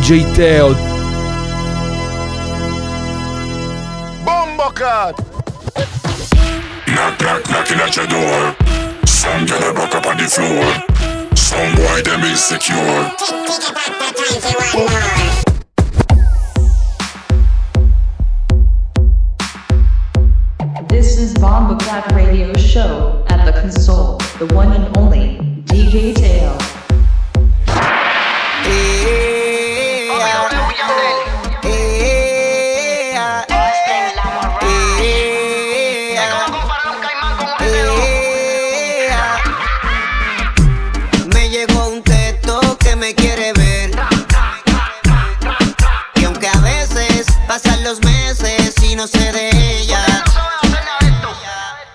DJ Teo. Bomboclat. Knock knock knocking at your door. Some girl broke up on the floor. Some boy them insecure. This is Bomboclat Radio Show at the console, the one and only DJ Teo.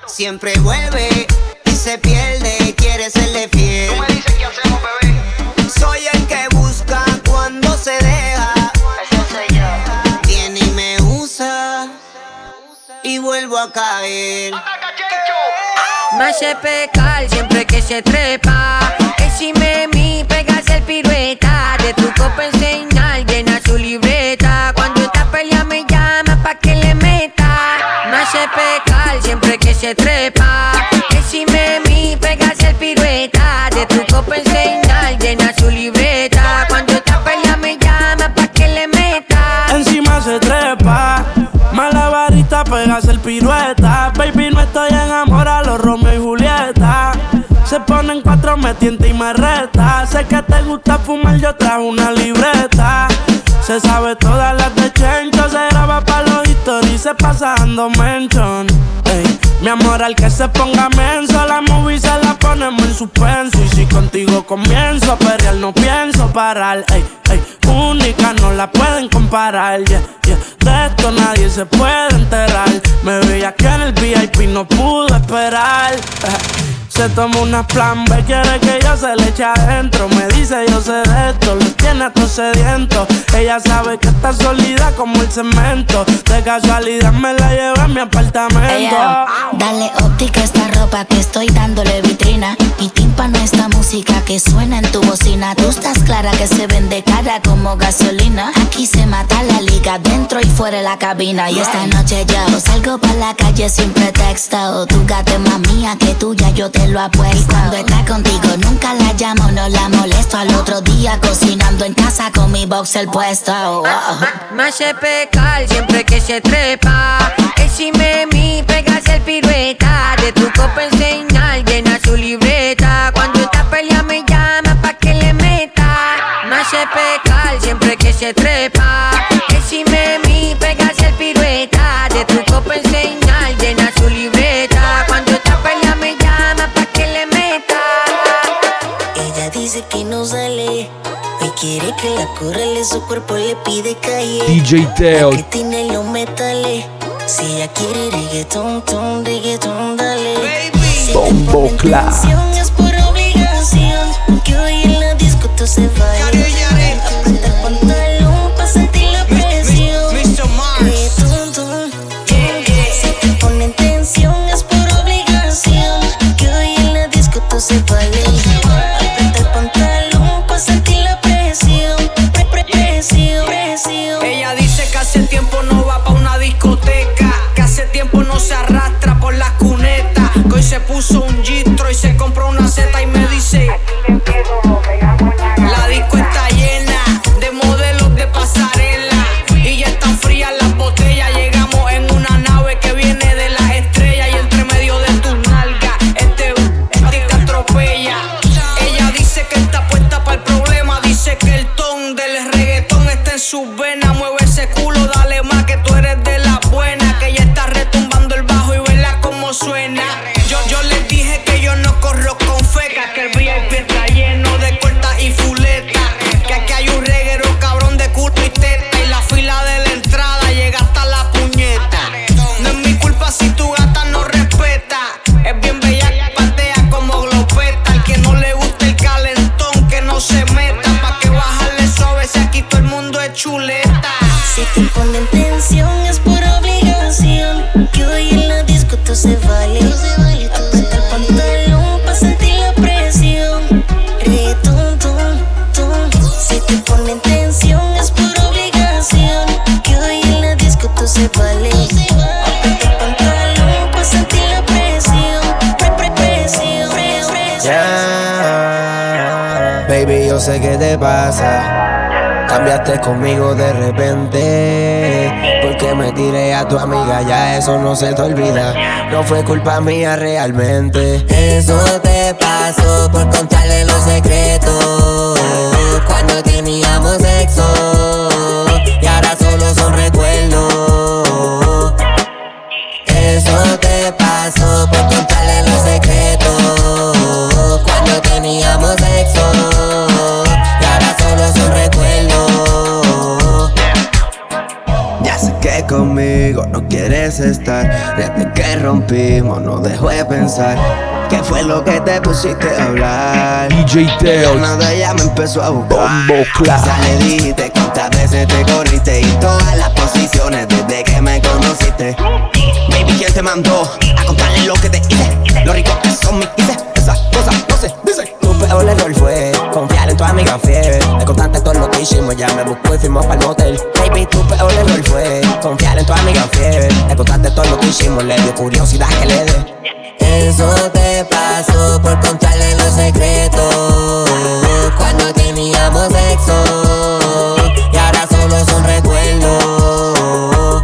Siempre vuelve y se pierde, quiere serle fiel. Tú me dices qué hacemos, bebé. Soy el que busca cuando se deja. Eso soy yo. Viene y me usa y vuelvo a caer. Me hace pecar siempre que se trepa. Decime mi, pegas el pirueta. De tu copa enseñar, llena su libreta. Cuando está pelea me llama pa' que le meta. Me hace pecar siempre que se trepa, decime mi, pegas el pirueta. De tu copa enseña, llena su libreta. Cuando esta pelea me llama pa' que le meta. Encima se trepa, mala varita, pegas el pirueta. Baby, no estoy enamorado, Romeo y Julieta. Se ponen cuatro, me tienta y me reta. Sé que te gusta fumar, yo trajo una libreta. Se sabe todas las de Chencho, se graba pa' los historias, se pasa dando mention. Ey, mi amor, al que se ponga menso, la movie se la ponemos en suspenso. Y si contigo comienzo a perrear, no pienso parar. Ey, ey, única, no la pueden comparar. Yeah, yeah. De esto nadie se puede enterar. Me veía que en el VIP no pude esperar. Se toma una plan B, quiere que yo se le eche adentro. Me dice yo sé de esto, lo tiene a todos sedientos. Ella sabe que está sólida como el cemento. De casualidad me la llevo a mi apartamento. Ella, dale óptica a esta ropa que estoy dándole vitrina. Mi tímpano esta música que suena en tu bocina. Tú estás clara que se vende cara como gasolina. Aquí se mata la liga, dentro y fuera de la cabina. Y esta noche yo salgo pa' la calle sin pretexto. Tu gata es más mía que tuya, yo te lo apuesto. Y cuando está contigo nunca la llamo, no la molesto. Al otro día cocinando en casa con mi boxer puesto. Me hace pecar siempre que se trepa. Decime mi, pegas el pirueta. De tu copa enseñar, llena su libreta. Cuando esta pelea me llama pa' que le meta. Me hace pecar siempre que se trepa. Decime mi, pegas el pirueta. De tu copa enseñar, llena su libreta. Cuando esta pelea me llama pa' que le meta. Ella dice que no sale. Quiere que la correle, su cuerpo le pide calle. DJ Teo. Que tiene los metales. Si ella quiere reggaetón, dale. Si Bomboclat es por obligación. Que hoy en la disco todo se vaya. Aprende el pantalón pa' sentir la presión. Reggaetón, si te pone en tensión es por obligación. Que hoy en la disco todo se vaya. Aprende el pantalón pa' sentir la presión. Ella dice que hace tiempo no va pa' una discoteca, que hace tiempo no se arrastra por las cunetas, que hoy se puso un gistro y se compró una seta y me dice: la disco está llena de modelos de pasarela y ya están frías las botellas. Llegamos en una nave que viene de las estrellas y entre medio de tus nalgas este te atropella. Ella dice que está puesta para el problema, dice que el ton del reggaetón está en sus venas. Mueve ese culo, dale más que tú eres de la buena. Que ya está retumbando el bajo y vela como suena. Yo les dije que yo no corro con fecas, que el VIP está lleno de cortas y fuletas, que aquí hay un reguero cabrón de culo y teta, y la fila de la entrada llega hasta la puñeta. No es mi culpa si tu gata no respeta, es bien bella que patea como glopeta. Al que no le gusta el calentón que no se meta. Todo el mundo es chuleta. Si te ponen tensión es por obligación. Que hoy en la disco todo se vale. Aprieta el pantalón pa' sentir la presión. Reggaetón, si te ponen tensión. no sé qué te pasa. Cambiaste conmigo de repente, porque me tiré a tu amiga, ya eso no se te olvida. No fue culpa mía realmente. Eso te pasó por contarle los secretos cuando teníamos sexo, y ahora solo son recuerdos. Eso te pasó por contarle los secretos cuando teníamos sexo, y ahora solo son recuerdos. Ya sé que conmigo no quieres estar, desde que rompimos no dejo de pensar. ¿Qué fue lo que te pusiste a hablar? DJ Teo. Una de ellas me empezó a buscar. Bomboclat. Ya le dijiste cuántas veces te corriste, y todas las posiciones desde que me conociste. Baby, ¿quién te mandó a contarle lo que te hice? Lo rico que son mis hice, esas cosas no se dicen. Tu peor error fue confiar en tu amiga fiel. Me contaste todo lo que hicimos, ya me buscó y fuimos pa'l motel. Baby, tu peor error fue confiar en tu amiga fiel. Me contaste todo lo que hicimos, le dio curiosidad que le dé. Eso te pasó por contarle los secretos cuando teníamos sexo, y ahora solo son recuerdos.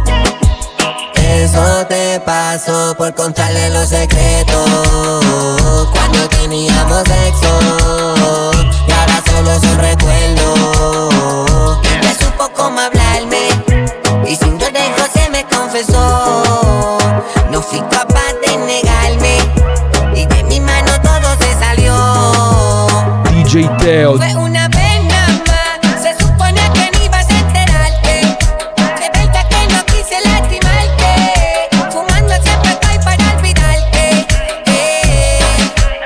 Eso te pasó por contarle los secretos cuando teníamos sexo, y ahora solo son recuerdos. Ya supo cómo hablarme y sin dejo se me confesó. No fui capaz de negarme, y de mi mano todo se salió. DJ Teo. Fue una vez nada más, se supone que no ibas a enterarte. De verdad que no quise lastimarte, fumando siempre estoy para olvidarte.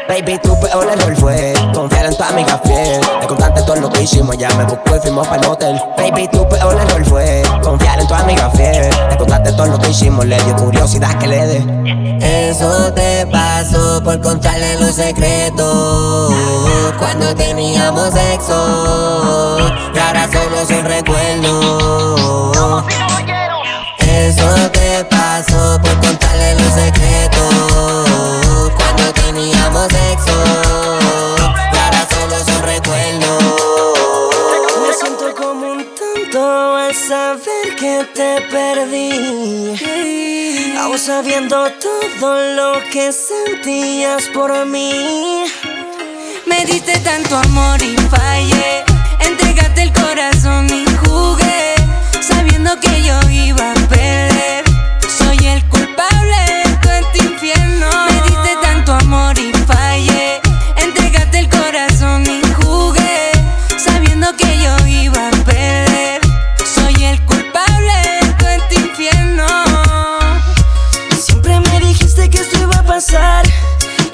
Baby, tu peor error fue confiar en tu amiga fiel. Me contaste todo lo que hicimos, ya me buscó y fuimos pa'l hotel. Baby, tu peor error fue confiar en tu amiga fiel. Todo lo que hicimos le dio curiosidad que le dé. Eso te pasó por contarle los secretos cuando teníamos sexo, y ahora solo son recuerdos. Eso te pasó por contarle los secretos cuando teníamos sexo, y ahora solo son recuerdos. Me siento como un tonto al saber que te perdí, aún sabiendo todo lo que sentías por mí. Me diste tanto amor y fallé, entregaste el corazón y jugué, sabiendo que yo iba a perder. Soy el culpable de todo este infierno. Me diste tanto amor y fallé, entregaste el corazón y jugué, sabiendo que yo iba a perder. Soy el culpable de todo este infierno.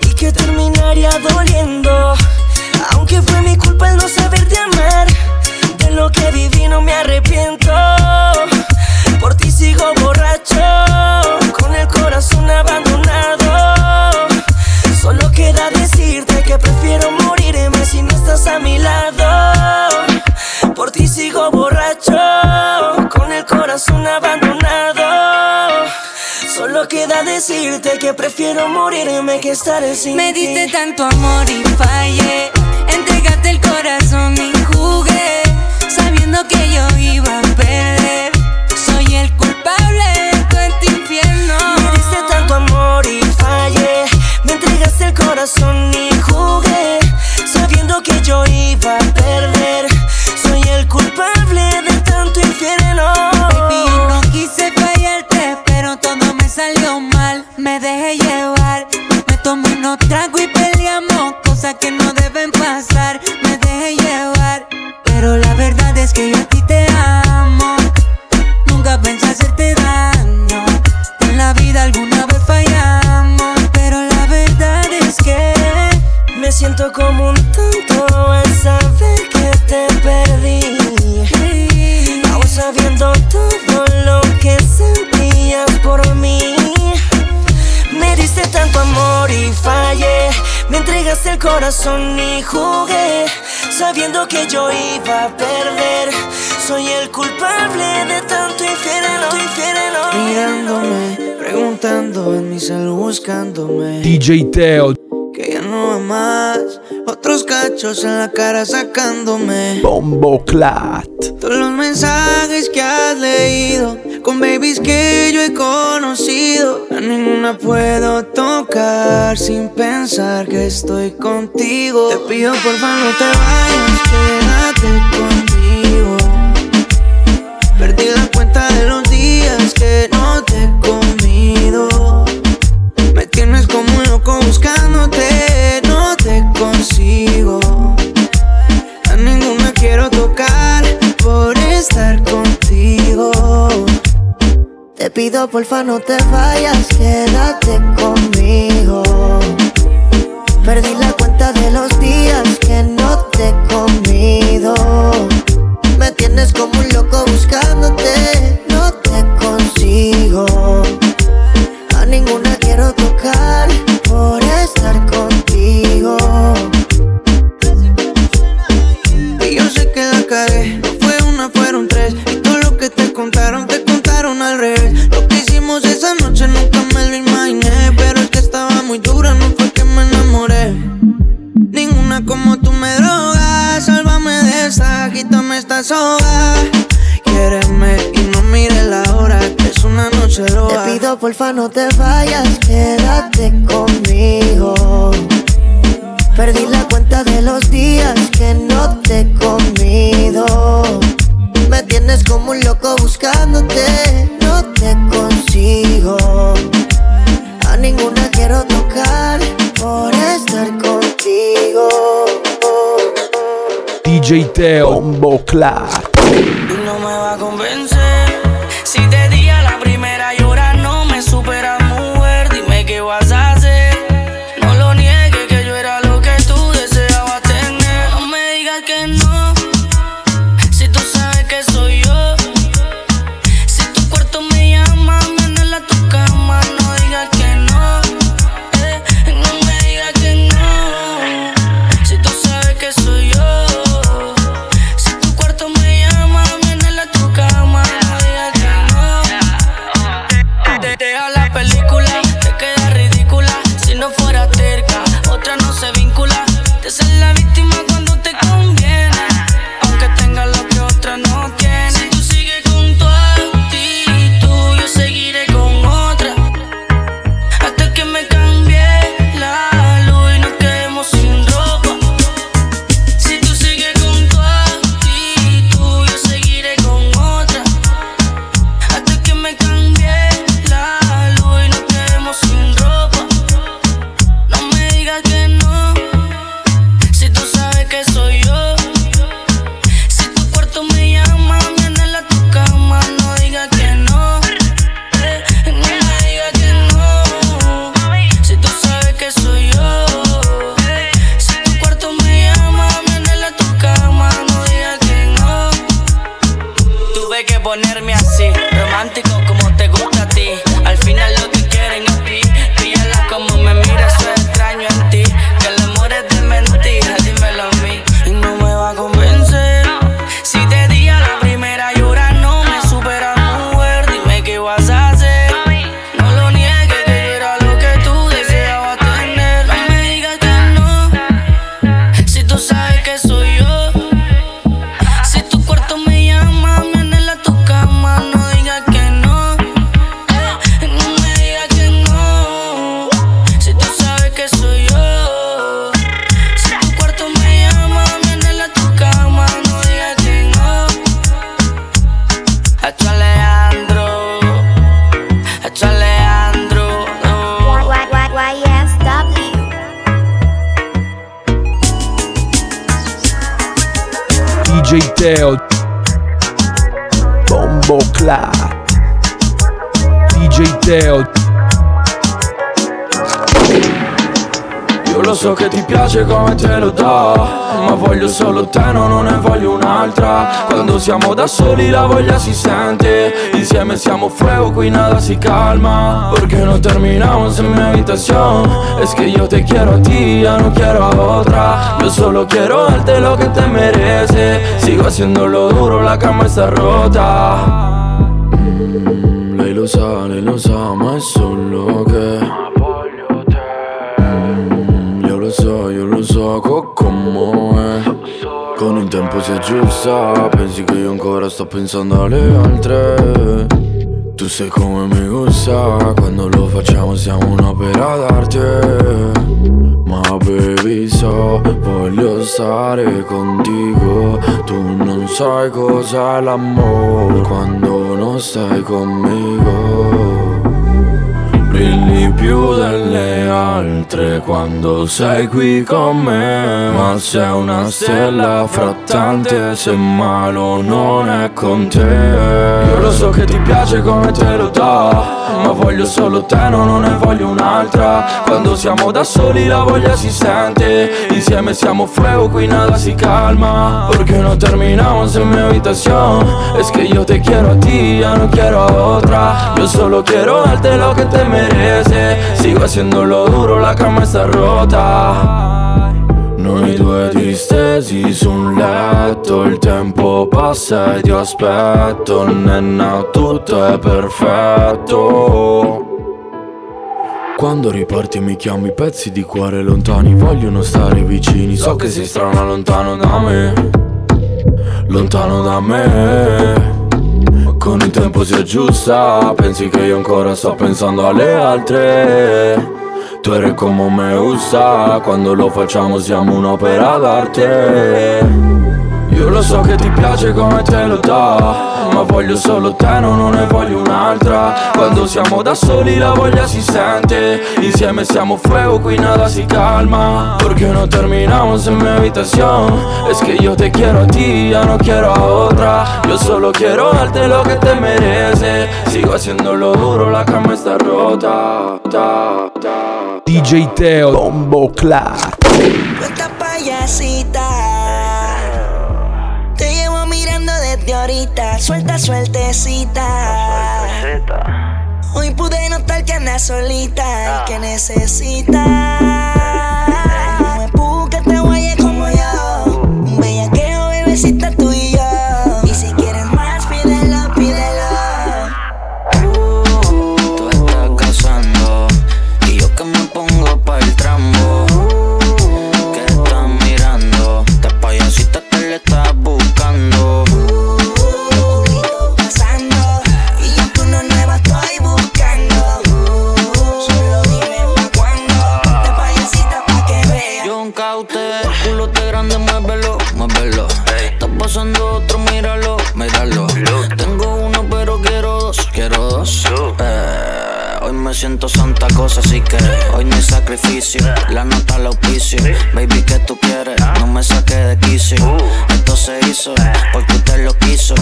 Y que terminaría doliendo, aunque fue mi culpa el no saberte amar. De lo que viví no me arrepiento, por ti sigo borracho, con el corazón abandonado. Solo queda decirte que prefiero morirme si no estás a mi lado. Por ti sigo borracho, con el corazón abandonado. Solo queda decirte que prefiero morirme que estar sin ti. Me diste tanto amor y fallé, entregaste el corazón y jugué, sabiendo que yo iba a perder. Soy el culpable de todo este infierno. Me diste tanto amor y fallé, me entregaste el corazón y jugué, sabiendo que yo iba a perder. Soy el culpable de tanto infierno. Baby, yo no quise fallarte, pero todo me salió mal, me dejé llevar. Me tomé unos tragos y peleamos, cosas que no deben pasar. Me dejé llevar, pero la verdad es que yo a ti te amo. Nunca pensé hacerte daño, en la vida alguna vez fallamos, pero la verdad es que me siento como un tonto al saber que te perdí, aún sabiendo todo lo que sentías por mí. Me diste tanto amor y fallé, me entregaste el corazón y jugué, sabiendo que yo iba a perder. Soy el culpable de tanto infierno, infierno. Mirándome, preguntando en mi salud, buscándome. DJ Teo. Que ya no amas, Otros cachos en la cara sacándome. Bomboclat. Todos los mensajes que has leído, con babies que yo he conocido. A ninguna puedo tocar sin pensar que estoy contigo. Te pido porfa no te vayas, quédate conmigo. Perdí la cuenta de los días que no te he comido. Me tienes como un loco buscándote, no te consigo. A ninguna quiero tocar por estar contigo. Te pido porfa no te vayas, quédate conmigo. Perdí la cuenta de los días que no te he comido. Me tienes como un loco buscándote, no te consigo. A ninguna quiero tocar por estar contigo. Y yo sé que la cagué, no fue una, fueron tres. Y todo lo que te contaron al revés. Lo que hicimos esa noche nunca me lo imaginé, pero es que estaba muy dura, no fue que me enamoré. Ninguna como tú me drogas, sálvame de esta, quítame esta soga. Quiéreme y no mires la hora, que es una noche loca. Te pido porfa no te vayas, quédate conmigo. Perdí la cuenta de los días que no te he comido. Me tienes como un loco buscándote, no te consigo. A ninguna quiero tocar por estar contigo. DJ Teo, Bomboclat. No me va a convencer. Si te di a la primera llora, no me superas, mujer. Dime qué vas a hacer. No lo niegues que yo era lo que tú deseabas tener. No me digas que no, si tú sabes que soy yo. Si tu cuarto me llama, mándala a tu cama. No digas que no, no me digas que no, si tú sabes que soy yo. DJ Teo, Bomboclat. DJ Teo. Io lo so che ti piace come te lo do, ma voglio solo te, no, non ne voglio un'altra. Quando siamo da soli la voglia si sente, insieme siamo fuego, qui nada si calma. Porque no terminamos en mi habitación, es que yo te quiero a ti, ya no quiero a otra. Yo solo quiero darte lo que te merece, sigo haciéndolo duro, la cama está rota. Lei lo sa, ma è solo che io lo so, Coco. sia giusta. Pensi che io ancora sto pensando alle altre. Tu sai come mi gusta, quando lo facciamo siamo un'opera d'arte. Ma baby so, voglio stare contigo. Tu non sai cos'è l'amore quando non stai conmigo. Brilli più delle altre quando sei qui con me. Ma sei una stella fra tante, se malo non è con te. Io lo so che ti piace come te lo do, ma voglio solo te, no, non ne voglio un'altra. Quando siamo da soli la voglia si sente. Insieme siamo fuego, qui nada si calma. Porque no terminamos en mi habitación. Es que yo te quiero a ti, ya no quiero a otra. Yo solo quiero darte lo que te merece. Sigo haciéndolo duro, la cama está rota. Noi due distesi su un letto, il tempo passa e ti aspetto. Nenna, tutto è perfetto. Quando riparti mi chiami, pezzi di cuore lontani vogliono stare vicini. So che sei strana lontano da me, lontano da me. Con il tempo si aggiusta, pensi che io ancora sto pensando alle altre. Tu eri come me gusta, quando lo facciamo siamo un'opera d'arte. Io lo so che ti piace come te lo do, ma voglio solo te, no, non ne voglio un'altra. Quando siamo da soli la voglia si sente. Insieme siamo fuego, qui nada si calma. Porque no terminamos en mi habitación. Es que yo te quiero a ti, ya no quiero a otra. Yo solo quiero darte lo que te merece. Sigo haciéndolo duro, la cama está rota. DJ Teo, Bomboclat. Cuenta payasita. Te llevo mirando desde ahorita. Suelta, sueltecita. Hoy pude notar que andas solita y que necesitas un empuje que te guaye como yo. Un bellaqueo, bebecita, tú y yo. Y si quieres más, pídelo, pídelo. Tú estás causando y yo que me pongo pa' el trambo. Que estás mirando, esta payasita que le estás buscando. Otro, míralo, míralo. Tengo uno pero quiero dos. Hoy me siento santa cosa, así que hoy no hay sacrificio. La nota al auspicio, baby, ¿qué tú quieres? No me saques de quicio. Esto se hizo porque usted lo quiso.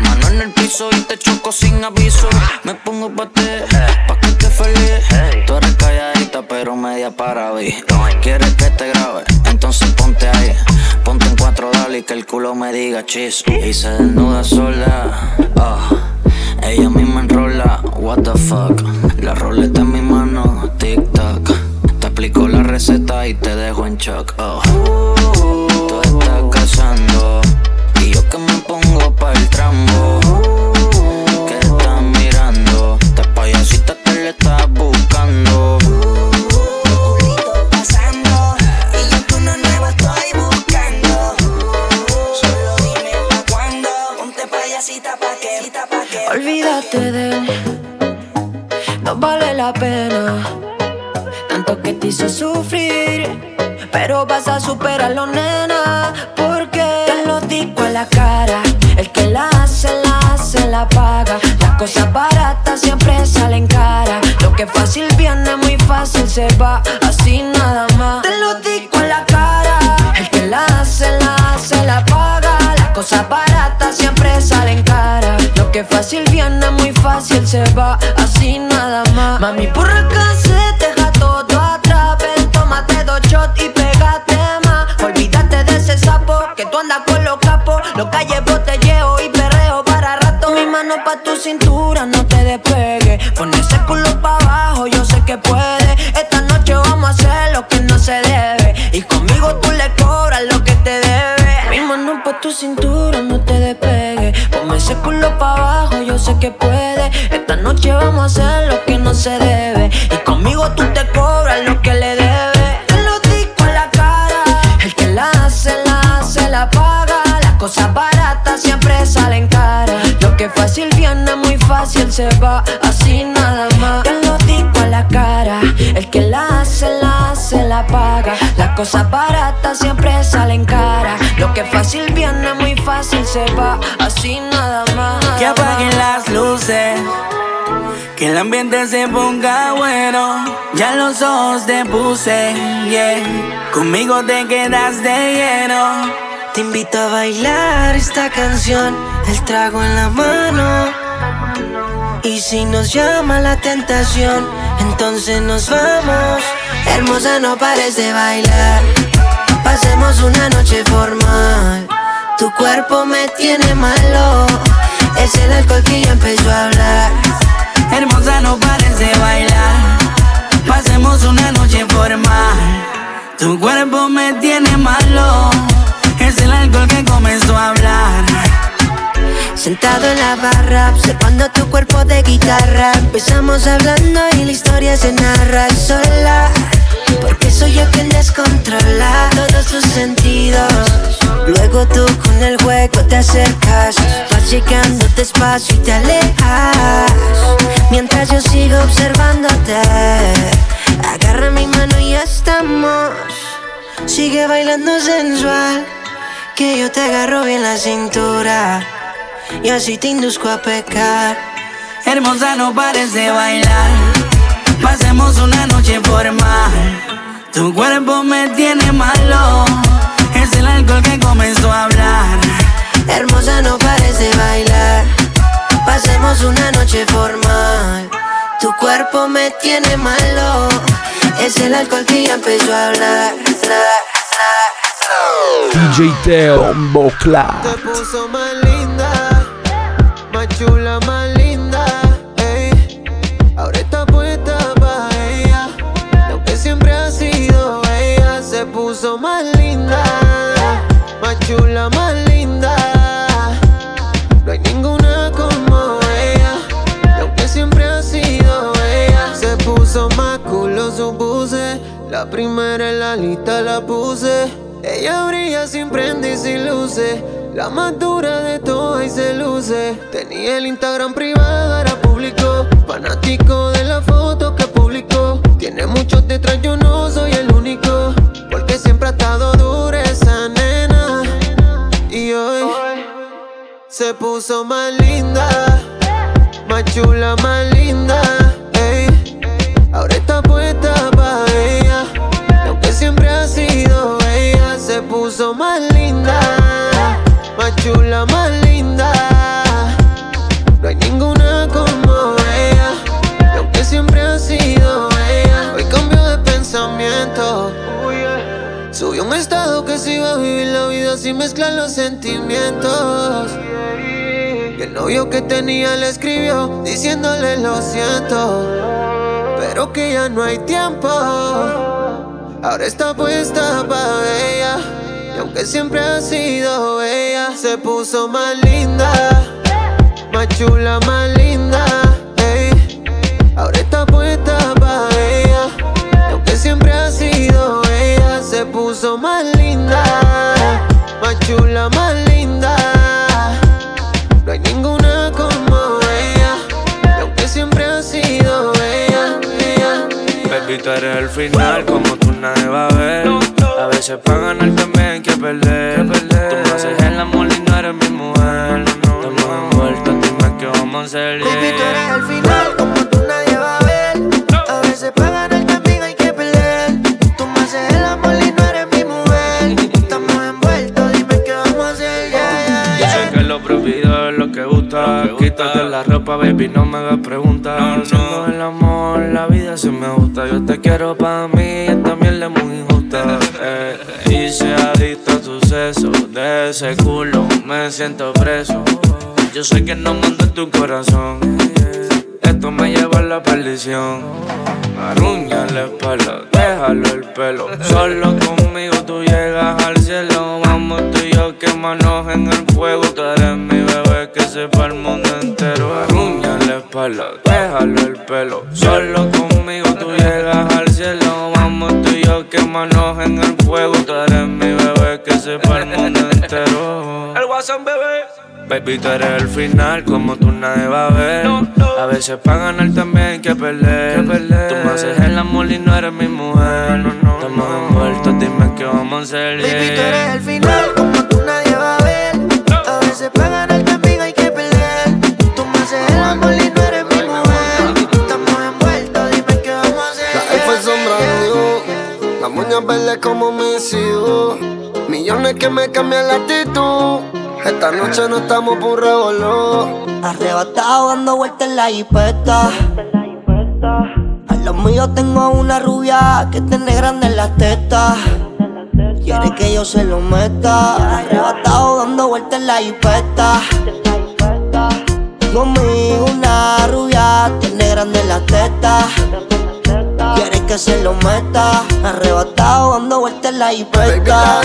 Mano en el piso y te choco sin aviso. Me pongo pa' ti, pa' que estés feliz. Tú eres calladita pero media para mí. ¿Quieres que te grabe? Entonces ponte ahí. Ponte en cuatro, dale y que el culo me diga chis. Y se desnuda sola, ella misma enrola, what the fuck. La roleta en mi mano, tic tac. Te aplico la receta y te dejo en shock. Tú estás cazando y yo que me pongo pa' el trambo. Que estás mirando, esta payasita que le estás buscando. Olvídate de él, no vale la pena. Tanto que te hizo sufrir, pero vas a superarlo, nena. Porque te lo digo a la cara, el que la hace, la paga. Las cosas baratas siempre salen cara. Lo que fácil viene, muy fácil se va, así nada más. Te lo digo a la cara, el que la hace, la paga. Las cosas baratas siempre salen cara. Que fácil viene, muy fácil se va, así nada más. Mami, por acá se deja todo atrás. Ven, tómate dos shots y pégate más. Olvídate de ese sapo, que tú andas con los capos. Los calles, botelleo y perreo para rato. Mi mano pa' tu cintura, no te despegues. Pon ese culo pa' abajo, yo sé que puedes. Esta noche vamos a hacer lo que no se debe. Y conmigo tú le cobras lo que te debes. Mi mano pa' tu cintura, no te despegues. Ese culo pa' abajo, yo sé que puede. Esta noche vamos a hacer lo que no se debe. Y conmigo tú te cobras lo que le debes. Te lo digo en la cara, el que la hace, la paga. Las cosas paga. Las cosas baratas siempre salen caras. Lo que fácil viene muy fácil se va, así nada más. Que apaguen las luces, que el ambiente se ponga bueno. Ya los ojos te puse, yeah. Conmigo te quedas de lleno. Te invito a bailar esta canción, el trago en la mano. Y si nos llama la tentación, entonces nos vamos. Hermosa, no pares de bailar, pasemos una noche formal. Tu cuerpo me tiene malo, es el alcohol que ya empezó a hablar. Hermosa, no pares de bailar, pasemos una noche formal. Tu cuerpo me tiene malo, es el alcohol que comenzó a hablar. Sentado en la barra, observando tu cuerpo de guitarra. Empezamos hablando y la historia se narra sola, porque soy yo quien descontrola todos tus sentidos. Luego tú con el juego te acercas, vas llegando despacio y te alejas, mientras yo sigo observándote. Agarra mi mano y ya estamos. Sigue bailando sensual, que yo te agarro bien la cintura y así te induzco a pecar. Hermosa, no pares de bailar, pasemos una noche formal. Tu cuerpo me tiene malo, es el alcohol que comenzó a hablar. Hermosa, no pares de bailar, pasemos una noche formal. Tu cuerpo me tiene malo, es el alcohol que ya empezó a hablar. DJ Teo, Bomboclat. Te puso más linda, más chula, más linda, ey. Ahora está puesta pa' ella, lo que siempre ha sido ella. Se puso más linda, más chula, más linda. No hay ninguna como ella, lo que siempre ha sido ella. Se puso más cool, lo supuse. La primera en la lista la puse. Ella brilla sin prenda y sin luces, la más dura de todas y se luce. Tenía el Instagram privado, era público, fanático de la foto que publicó. Tiene muchos detrás, yo no soy el único, porque siempre ha estado dura esa nena. Y hoy se puso más linda, más chula, más linda, ey. Ahora está puesta pa' ella, lo que siempre ha sido ella. Se puso más linda, más chula, más linda. No hay ninguna como ella, lo que siempre ha sido ella. Hoy cambió de pensamiento, subió un estado que se iba a vivir la vida sin mezclar los sentimientos. Y el novio que tenía le escribió diciéndole lo siento, pero que ya no hay tiempo. Ahora está puesta pa' ella, y aunque siempre ha sido ella. Se puso más linda, más chula, más linda, ey. Ahora está puesta pa' ella, y aunque siempre ha sido ella. Se puso más linda, más chula, más linda. No hay ninguna como ella, y aunque siempre ha sido ella, ella. Baby, tú eres el final, como tú nadie va a ver. A veces pa' ganar también hay que perder. Tú me haces el amor y no eres mi mujer. Estamos envueltos, dime que vamos a hacer. Baby, tú eres el final, como tú nadie va a ver. A veces pa' ganar también hay que perder. Tú me haces el amor y no eres mi mujer. Estamos envueltos, dime que vamos a hacer. Yo sé que lo prohibido es lo que gusta. Quítate la ropa, baby, no me hagas preguntas. Haciendo el amor, la vida sí me gusta. Yo te quiero pa' mí, esta mierda es muy injusta. Y se adicta a suceso, de ese culo me siento preso. Yo sé que no mando en tu corazón, esto me lleva a la perdición. Arruña la espalda, déjalo el pelo. Solo conmigo tú llegas al cielo. Vamos tú y yo quémanos en el fuego. Tú eres mi bebé que sepa el mundo entero. Arruña la espalda, déjalo el pelo. Solo conmigo tú llegas al cielo. Vamos tú y yo quémanos en el fuego. Tú eres mi bebé que sepa el mundo entero. pasan, bebé. Baby, tú eres el final, como tú nadie va a ver. No, no. A veces pa' ganar también hay que perder. Tú me haces el amor y no eres mi mujer. No, no, estamos envueltos, dime qué vamos a hacer. Baby, tú eres el final, como tú nadie va a ver. No. A veces pa' ganar también hay que perder. Tú me haces el amor y no eres mi mujer. Estamos envueltos, dime qué vamos a hacer. La F es sombreado, las moñas verdes como mis hijos. Millones que me cambian la actitud. Esta noche no estamos por revoló. Arrebatado dando vueltas en la jipeta. A los míos tengo una rubia que tiene grande en las tetas. Quiere que yo se lo meta. Arrebatado dando vueltas en la jipeta. Conmigo una rubia tiene grande en las tetas. Quiere que se lo meta. Arrebatado dando vueltas en la jipeta.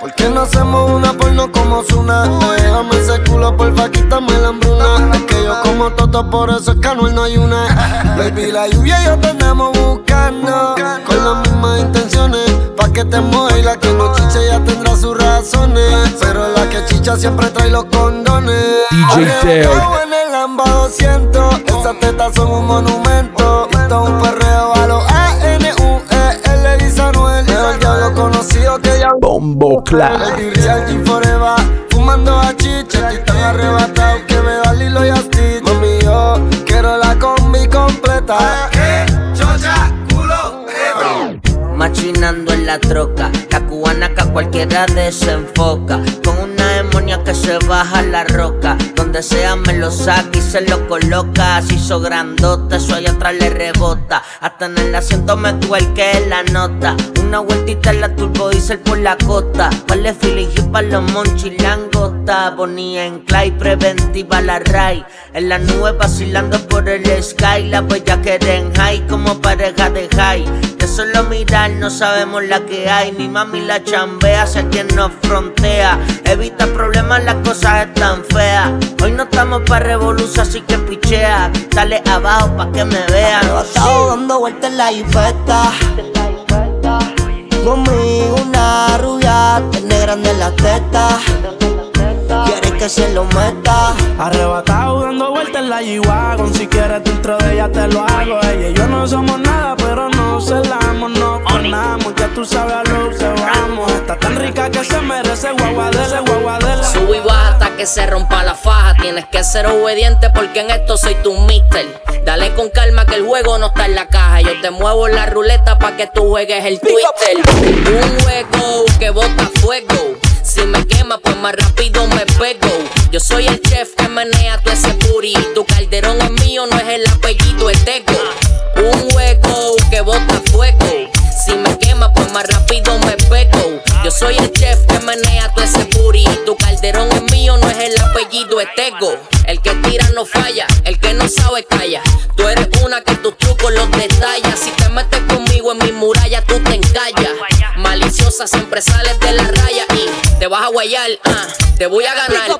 Porque no hacemos una porno como Zuna. Déjame ese culo, porfa, quítame la hambruna. Es que yo como Toto, por eso es que Anuel no hay una. Baby, la lluvia y yo te andamos buscando, con las mismas intenciones, pa' que te mojes. La que no chiche ya tendrá sus razones, pero la que chicha siempre trae los condones. DJ Teo en el Lambo 200. Esas tetas son un monumento. Esto es un perreo a los ANUEL, dice Anuel. Pero el diablo conocido que ya Bomboclat. Fumando a chicha, y tan arrebatado que me da Lilo y a Stitch. Mami, yo quiero la combi completa. Chocha, culo, machinando en la troca. La cubana que a cualquiera desenfoca. Con una demonia que se baja la roca. Donde sea me lo saca y se lo coloca. Si hizo grandote, eso allá atrás le rebota. Hasta en el asiento me tuerque la nota. Una vueltita en la turbo diesel por la costa. Vale feeling hip para los monchi langosta. Bonilla en clay, preventiva la ray. En la nube vacilando por el sky. La bella que den high como pareja de high. De solo mirar no sabemos la que hay. Mi mami la chambea, sé quien nos frontea. Evita problemas, las cosas están feas. Hoy no estamos pa' revolución, así que pichea. Dale abajo pa' que me vean. Arrebatado dando vueltas en la jipeta. Conmigo una rubia, tiene grande en las tetas. Quieres que se lo meta. Arrebatado dando vueltas en la G-Wagon. Si quieres dentro de ella te lo hago. Ella y yo no somos nada, pero no celamos, no tornamos. Ya tú sabes a lo que vamos. Está tan rica que se merece guaguadela, guaguadela. Sube y baja hasta que se rompa la faja. Tienes que ser obediente porque en esto soy tu mister. Dale con calma que el juego no está en la caja. Yo te muevo la ruleta pa' que tú juegues el twister. Un juego que bota fuego. Si me quema, pues más rápido me pego. Yo soy el chef que menea tu ese booty. Tu calderón es mío, no es el apellido, es Tego. Un juego que bota fuego. Si me quema, pues más rápido me pego. Yo soy el chef que menea tu ese booty. Tu calderón es mío, no es el apellido, es Tego. El que tira no falla, el que no sabe calla. Tú eres una que tus trucos los detallas. Si te metes conmigo en mi muralla, tú te encallas. Maliciosa, siempre sales de la raya y te vas a guayar, te voy a ganar.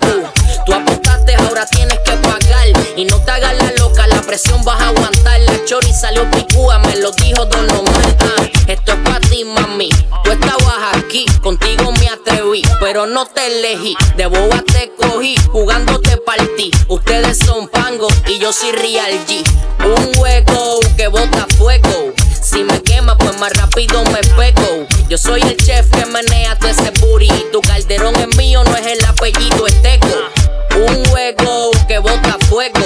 Tú apostaste, ahora tienes que pagar. Y no te hagas la loca, la presión vas a aguantar. La chori salió picúa, me lo dijo Don Omar. Esto es pa' ti, mami, tú estabas aquí. Contigo me atreví, pero no te elegí. De boba te cogí, jugando te partí. Ustedes son pango y yo soy Real G. Un juego que bota fuego. Si me quema, pues más rápido me pego. Yo soy el chef que menea tu ese booty. Tu calderón es mío, no es el apellido, es Tego. Un juego que bota fuego.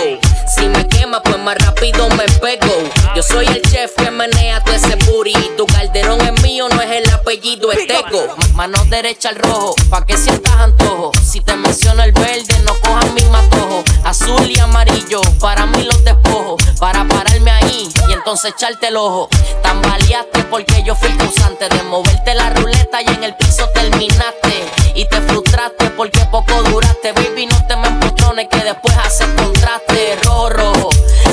Si me quema, pues más rápido me pego. Yo soy el chef que menea tu ese booty. Tu calderón es mío, no es el apellido, es Tego. Mano derecha al rojo, pa' que sientas antojo. Si te menciono el verde, no cojas mi matojo. Azul y amarillo, para mí los despojos. Para pararme ahí y entonces echarte el ojo. Tambaleaste porque yo fui el causante de moverte la ruleta y en el piso terminaste. Y te frustraste porque poco duraste. Baby, no te me empotrones que después haces contraste. Rojo, rojo,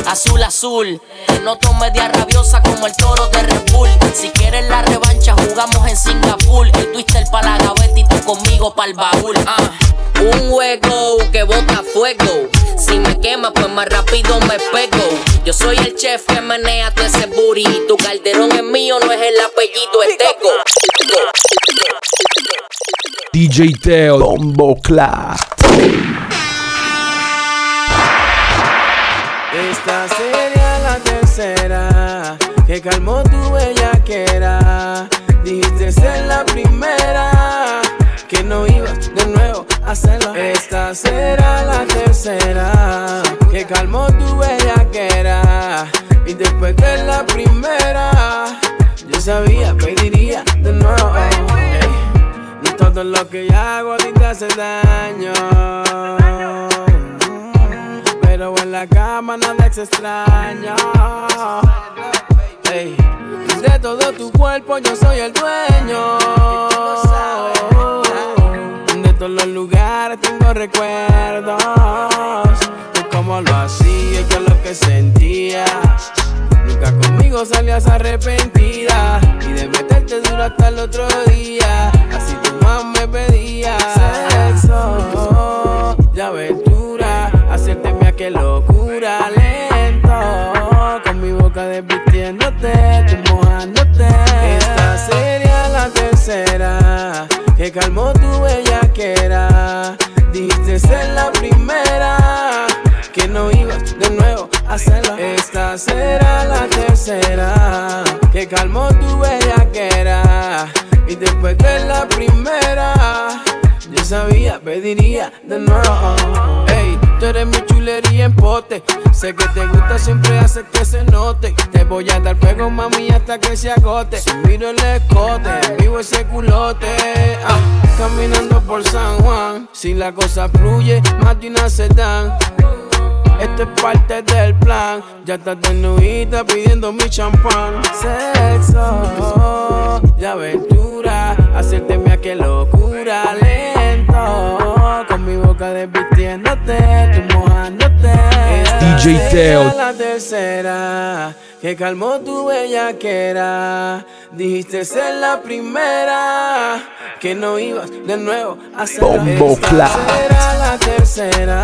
azul, azul. Te noto media rabiosa como el toro de Red Bull. Si quieres la revancha, jugamos en Singapur. El twister pa' la gaveta y tú conmigo pa'l baúl. Un juego que bota fuego. Si me quema, pues más rápido me pego. Yo soy el chef que menea tu ese booty. Tu calderón es mío, no es el apellido, es Tego. DJ Teo, Bomboclat. Esta sería la tercera que calmó tu bellaquera. Dijiste ser la primera que no ibas de nuevo a hacerlo. Esta será la tercera que calmó tu bellaquera. Y después de la primera yo sabía, pediría de nuevo. No todo lo que hago a ti te hace daño, pero en la cama nada es extraño. Ey, de todo tu cuerpo yo soy el dueño, de todos los lugares tengo recuerdos de cómo lo hacía y qué es lo que sentía. Nunca conmigo salías arrepentida y de meterte duro hasta el otro día. Así tu mamá me pedía sexo de aventura, hacerte mía que locura. Lento, con mi boca desvistiéndote, tú mojándote. Esta sería la tercera que calmó tu bellaquera. Dijiste ser la primera que no ibas de nuevo a hacerlo. Esta será la tercera que calmó tu bellaquera. Y después de la primera yo sabía, pediría de nuevo. Ey, tú eres mi chulería en pote. Sé que te gusta, siempre haces que se note. Te voy a dar fuego, mami, hasta que se agote. Si miro el escote, vivo ese culote. Caminando por San Juan, si la cosa fluye, más de una se dan. Esto es parte del plan. Ya estás desnudita pidiendo mi champán. Sexo de aventura, hacerte mía que locura. Lento, con mi boca desvistiéndote, tú mojándote. DJ Teo, la tercera que calmó tu bellaquera. Dijiste ser la primera que no ibas de nuevo a hacer. Bomboclat. Será la tercera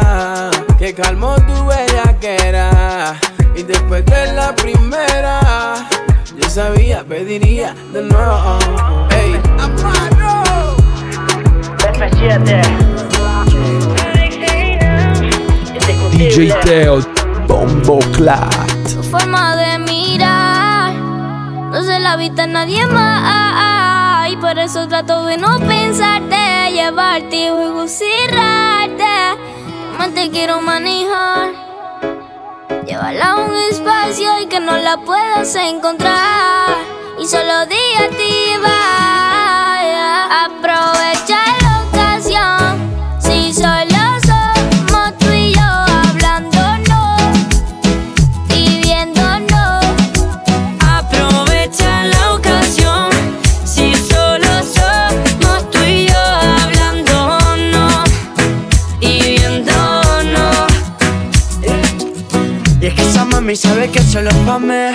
que calmó tu bellaquera. Y después de la primera yo sabía, pediría de nuevo. Ey, apagó. DJ Teo, Bomboclat. Tu forma de mirar no se la viste a nadie más, y por eso trato de no pensarte, llevarte y luego cerrarte. Más te quiero manejar, llévala a un espacio y que no la puedas encontrar, y solo di a ti va. Aprovecha la ocasión, si solo mami sabe que solo es pa' mí.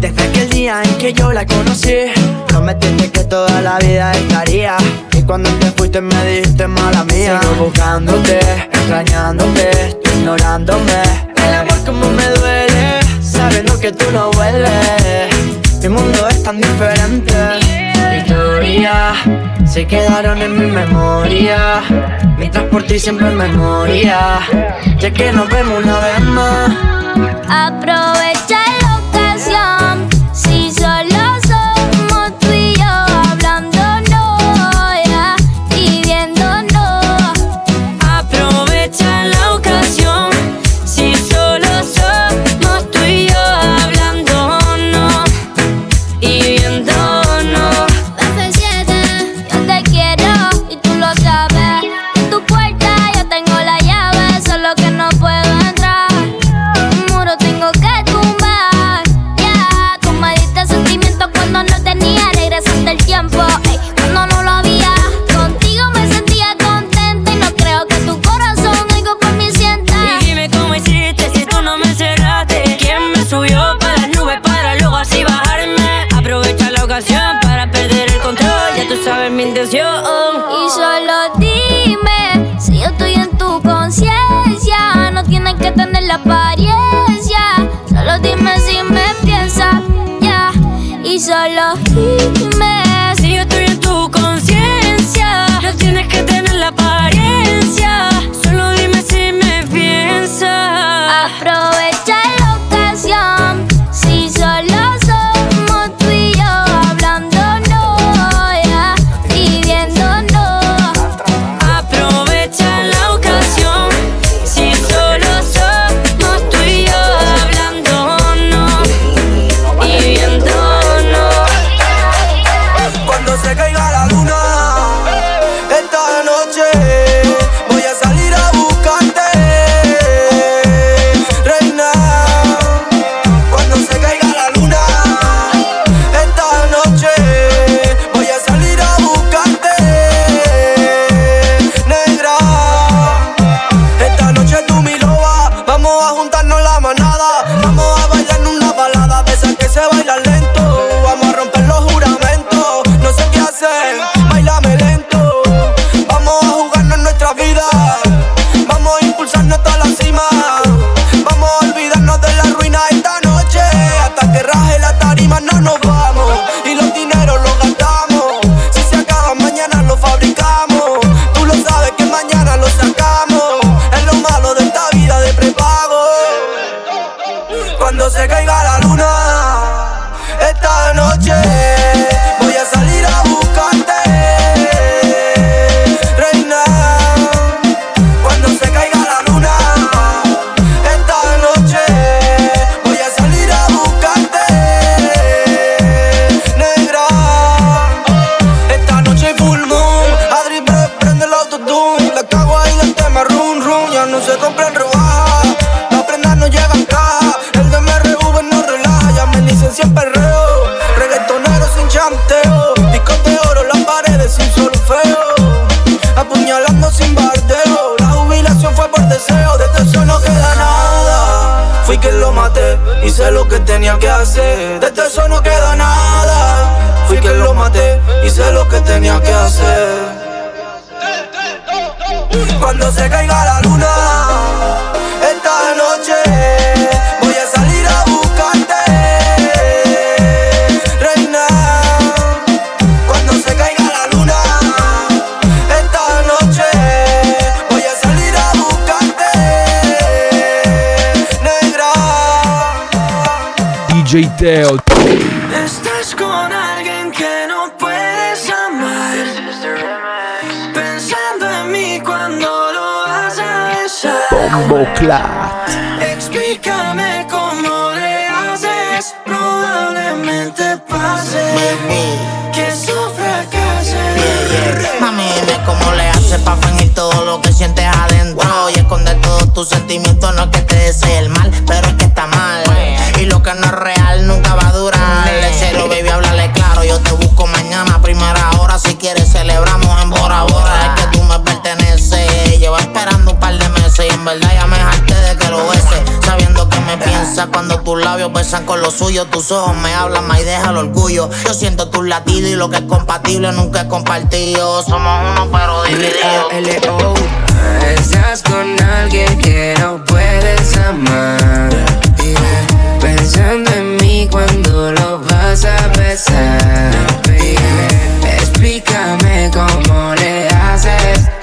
Desde aquel día en que yo la conocí, prometiste que toda la vida estaría. Y cuando te fuiste me dijiste mala mía. Sigo buscándote, extrañándote, estoy ignorándome. El amor como me duele, sabiendo que tú no vuelves. Mi mundo es tan diferente. Historia, se quedaron en mi memoria. Mientras por ti siempre me moría. Ya que nos vemos una vez más. Aprovecha la ocasión, si solo somos tú y yo hablándonos, yeah, y viéndonos. Aprovecha la ocasión, si solo somos tú y yo hablándonos y viéndonos. Desde siete, yo te quiero y tú lo sabes. En tu puerta yo tengo la llave, solo que no puedo entrar. Del tiempo, ey, cuando no lo había. Contigo me sentía contenta y no creo que tu corazón algo por mí sienta. Y dime cómo hiciste si tú no me encerraste. ¿Quién me subió para las nubes para luego así bajarme? Aprovecha la ocasión para perder el control, ya tú sabes mi intención. Y solo dime si yo estoy en tu conciencia. No tienes que tener la apariencia, solo dime si me piensas. Y solo dime si yo estoy en tu conciencia. No tienes que hice lo que tenía que hacer. Desde eso no queda nada. Fui quien lo maté, hice lo que tenía que hacer. Cuando se caiga la luna, esta noche voy a salir a buscarte, reina. Cuando se caiga la luna, esta noche voy a salir a buscarte, negra. DJ Teo. Estás con alguien que no puedes amar. Bomboclat. Explícame cómo le haces. Probablemente pase que sufra casi. Mami, dime cómo le haces pa' fingir todo lo que sientes adentro y esconder todos tus sentimientos. No es que te desee el mal, pero es que está mal, y lo que no es real nunca va a durar. En serio, baby, háblale claro. Yo te busco mañana a primera hora. Si quieres celebramos en Bora Bora. Es que tú me perteneces. Llevo esperando un par de meses y en verdad ya me harté de que lo beses, sabiendo que me piensas cuando tus labios besan con los suyos. Tus ojos me hablan más y deja el orgullo. Yo siento tus latidos y lo que es compatible nunca es compartido. Somos uno pero divididos. L-O-L-O. Estás con alguien que no puedes amar, pensando en mí cuando lo vas a besar. Explícame cómo le haces.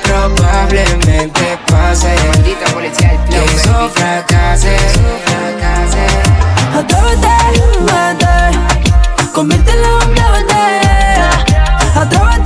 Probablemente pase, maldita policía, el flow, que sufra case. Otra vez matar, conviértelo en una bandera. Otra vez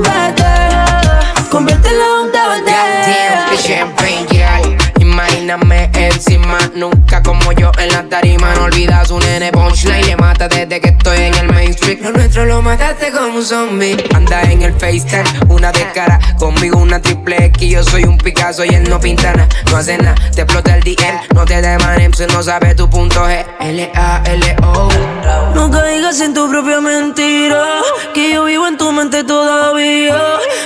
matar, conviértelo en una bandera. Que champagne, yeah. Imagíname encima, nunca como yo en la tarima. No olvidas un nene punchline, le mata desde que estoy en el mainstream. Lo nuestro lo mataste como un zombie. Anda en el FaceTime, una de cara, conmigo una triple X. Yo soy un Picasso y él no pinta nada, no hace nada. Te explota el DM, no te demanem si no sabes tu punto G. L-A-L-O. No caigas en tu propia mentira, que yo vivo en tu mente todavía.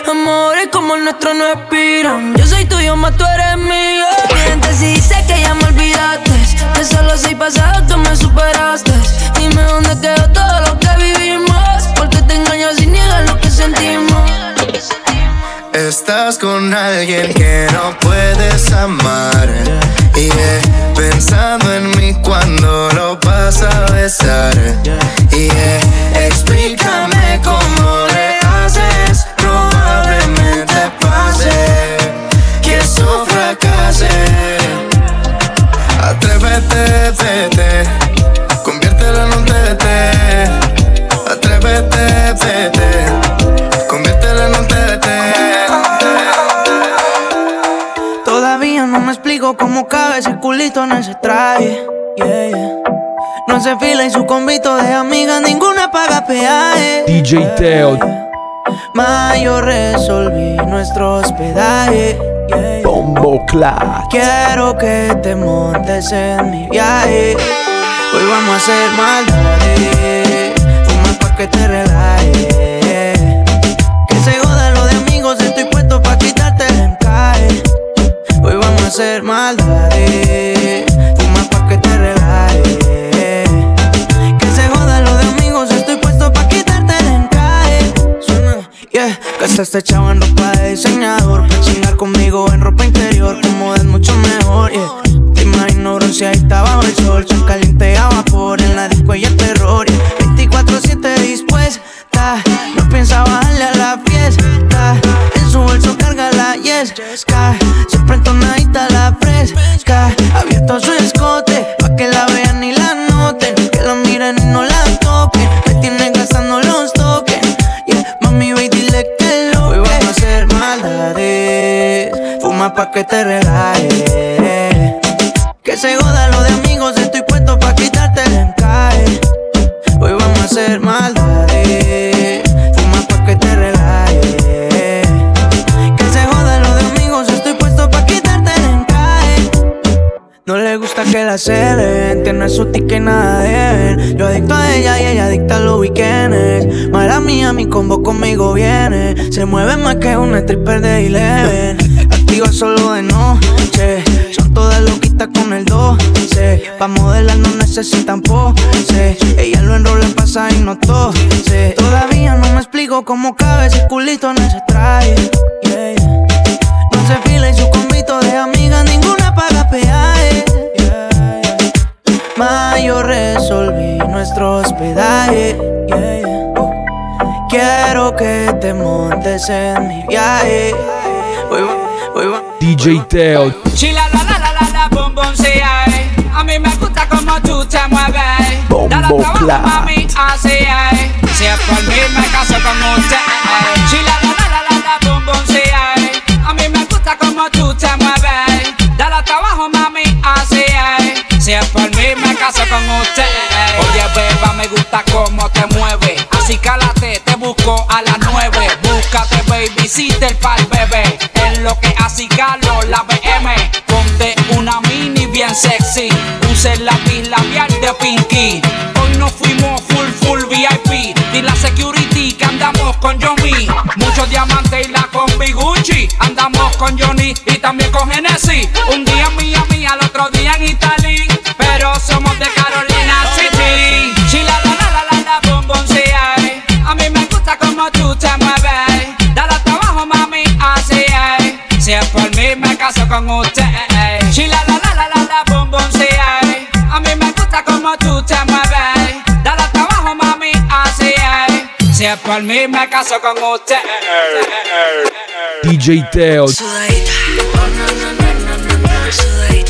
Amores como el nuestro no expiran. Yo soy tuyo, más tú eres mío. Mientes y dices que ya me olvidaste, que solo soy pasado, tú me superaste. Dime dónde quedó todo lo que vivimos, porque te engañas y niegas lo que sentimos. Estás con alguien que no puedes amar, yeah. Pensando en mí cuando lo vas a besar, yeah. Explícame cómo le haces. Probablemente pase que sufra casi. Atrévete, vete, conviértelo en un tete. Atrévete, vete, conviértelo en un tete. Todavía no me explico cómo cabe ese culito en ese traje, yeah, yeah. No se fila en su convito de amiga, ninguna paga peaje. DJ Teo. Ma, yo resolví nuestro hospedaje, yeah. Bomboclat. Quiero que te montes en mi viaje. Hoy vamos a hacer maldades, fuma pa' que te relajes. Que se joda lo de amigos, estoy puesto pa' quitarte el encaje. Hoy vamos a hacer maldades, fuma pa' que te relajes. Que se joda lo de amigos, estoy puesto pa' quitarte el encaje. Suena, yeah. Que se está echado en ropa de diseñador, chingar conmigo en ropa interior, como es mucho mejor, yeah. Te imagino bronceadita bajo el sol, son caliente a vapor, en la disco y el terror, yeah. 24-7 dispuesta, no piensa bajarle a la fiesta. En su bolso carga la yesca, siempre entonadita la fresca. Abierto su escote, pa' que la vean y la noten, que la miren y no la toquen. Me tienen gastando los toques, yeah. Mami, baby, dile que fuma pa' que te relajes. Que se joda lo de amigos, estoy puesto pa' quitarte el encaje. Hoy vamos a hacer maldades, fuma pa' que te relajes. Que se joda lo de amigos, estoy puesto pa' quitarte el encaje. No le gusta que la celen, tiene su ticket y nada deben. Yo adicto a ella y ella adicta a los weekends. Mala mía, mi combo conmigo viene. Se mueve más que una stripper de 11. Activa solo de noche, son todas loquitas basta con el 12. Pa' modelar no necesitan pose. Ella lo enrola en pasa y no tose. Todavía no me explico cómo cabe ese culito en ese traje. No se fila y su combito de amiga, ninguna paga peaje. Ma, yo resolví nuestro hospedaje. Quiero que te montes en mi viaje. DJ Teo. Chila la la la la la bombón se hay. A mí me gusta como tú te mueves. Bomboclat. Mami así hay. Si es por mí me caso con usted. Chila la la la la la bombón se hay. A mí me gusta como tú te mueves. Dale trabajo mami así hay. Si es por mí me caso con usted. Oye beba me gusta como te mueves. Así cálate, te busco a las 9. Búscate babysitter pa'l bebé. Es lo que así calo la BM. Ponte una mini bien sexy. Use lápiz labial de Pinky. Hoy nos fuimos full VIP. Di la security que andamos con Johnny. Muchos diamantes y la combi Gucci. Andamos con Johnny y también con Genesis. Un día en Miami, al otro día en Italy. Pero somos de Carolina City. Chila la la la la la bombón se hay. A mí me gusta como tú te mueves. Dale trabajo mami así hay. Si es por mí me caso con usted. Chila la la la la la bombón se hay. A mí me gusta como tú te mueves. Dale trabajo mami así hay. Si es por mí me caso con usted. DJ Teo. Sudadita. Oh no no no no no no. Sudadita.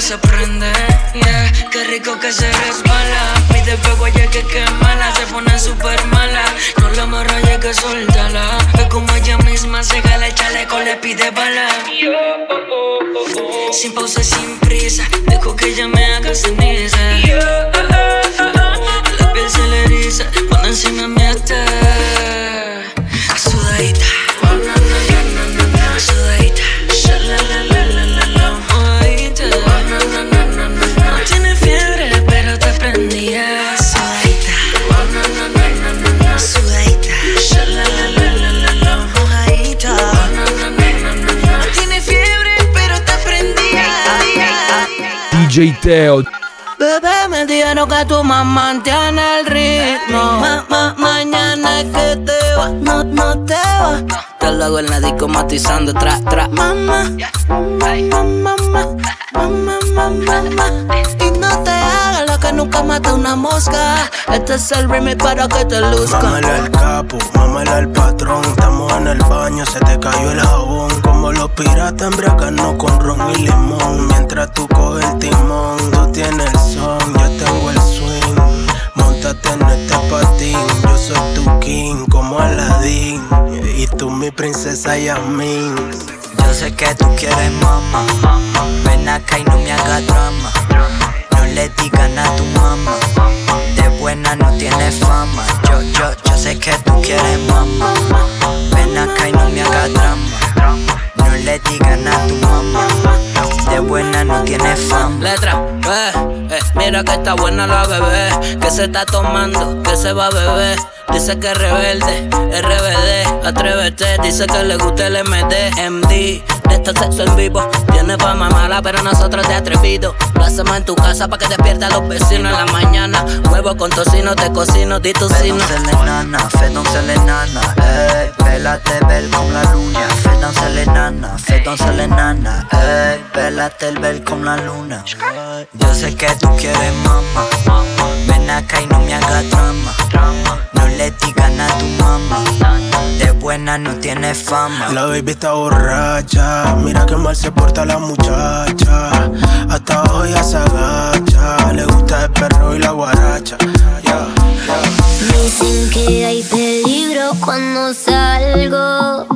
Se prende, yeah, qué rico que se resbala. Pide fuego, oye que quemala. Se pone super mala. No la amarra, oye que suéltala. Es como ella misma se gala el chaleco, le pide bala. Sin pausa, sin prisa. Dejo que ella me haga ceniza. La piel se le eriza cuando encima me está. Sudadita. Oh, no, no, no, no, no. Sudadita. DJ Teo. Bebé, me dijeron que tu mamá tiene el ritmo. Mañana es que te va, no te va. Te lo hago en la disco matizando, tra. Mamá, mamá. Y no te hagas la que nunca mata una mosca. Este es el remix para que te luzca. Mámale al capo, mámale al patrón. Estamos en el baño, se te cayó el jabón. Como los piratas embriagarnos con ron y limón. Mientras tú coges el timón, tú tienes el son, yo tengo el swing. Móntate en este patín, yo soy tu king como Aladdin. Y tú mi princesa Yasmin. Yo sé que tú quieres mamá, ven acá y no me hagas drama. No le digas a tu mamá, de buena no tienes fama. Yo sé que tú quieres mamá, ven acá y no me hagas drama. No le digan a tu mamá, de buena no tiene fama. Letra, mira que está buena la bebé. Que se está tomando, que se va a beber. Dice que es rebelde, RBD, atrévete. Dice que le gusta el MD, MD. De este sexo en vivo, tiene fama mala, pero nosotros te atrevido. Lo hacemos en tu casa pa' que despierta a los vecinos. En la mañana, huevo con tocino, te cocino, di tu sino. Fedonce le nana, ey. Vélate ver con la luna. Fedonce le nana, ey. Vélate ver con la luna. Yo sé que tú quieres mamá. Ven acá y no me hagas drama. No le digas a tu mamá, de buena no tiene fama. La baby está borracha, mira que mal se porta la muchacha. Hasta hoy ya se agacha, le gusta el perro y la guaracha, yeah. Dicen que hay peligro cuando salgo,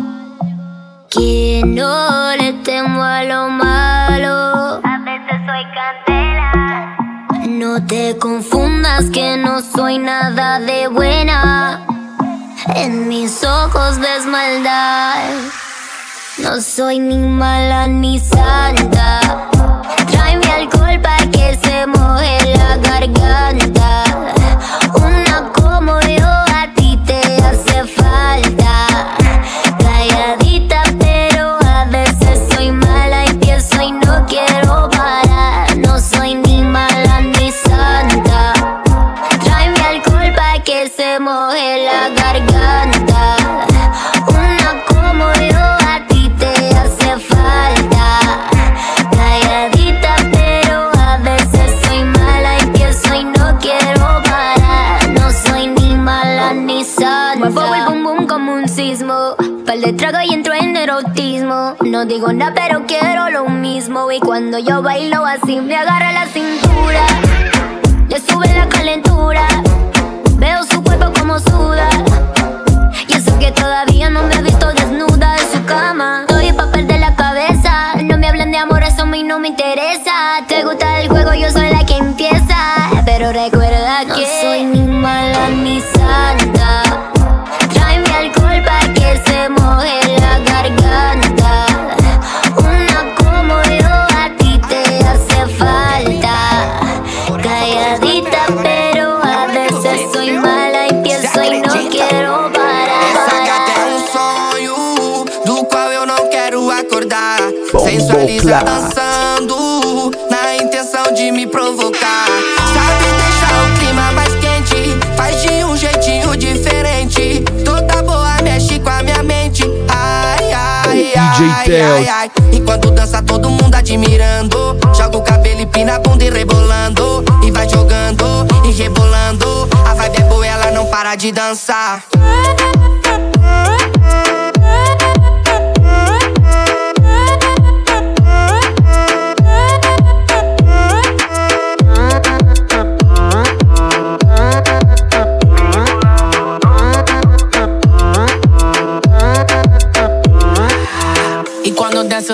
que no le temo a lo malo. A veces soy candela. No te confundas, que no soy nada de buena. En mis ojos ves maldad. No soy ni mala ni santa. Tráeme alcohol pa' que se moje la garganta. Una como yo a ti te hace falta. Calladita pero a veces soy mala y pienso y no quiero parar. No soy ni mala ni santa. Tráeme alcohol pa' que se moje la garganta. Una como yo a ti te hace falta. Calladita pero a veces soy mala y pienso y no quiero parar. No soy ni mala ni santa. Muevo el bum bum como un sismo. Par de trago y entro en erotismo. No digo nada pero quiero lo mismo. Y cuando yo bailo así me agarra la cintura. Le sube la calentura. Veo su cuerpo como suda. Y eso que todavía no me he visto desnuda en su cama. Estoy pa' perder la cabeza. No me hablan de amor, eso a mí no me interesa. Te gusta el juego, yo soy la que empieza. Pero recuerda que no soy ni mala ni santa. Tráeme alcohol pa' que se moje la garganta. Una como yo a ti te hace falta. Calladita pero a veces soy mala e penso e non quiero parar. Sácate un sonho do qual eu não quero acordar. Sensualiza dançando na intenção de me provocar. Sabe deixar o clima mais quente, faz de um jeitinho diferente. Toda boa mexe com a minha mente. Ai, ai, ai, ai, ai. Enquanto dança todo mundo admirando. Joga o cabelo e pina a bunda e rebolando. E vai jogando e rebolando. A vibe é boa, ela não para de dançar.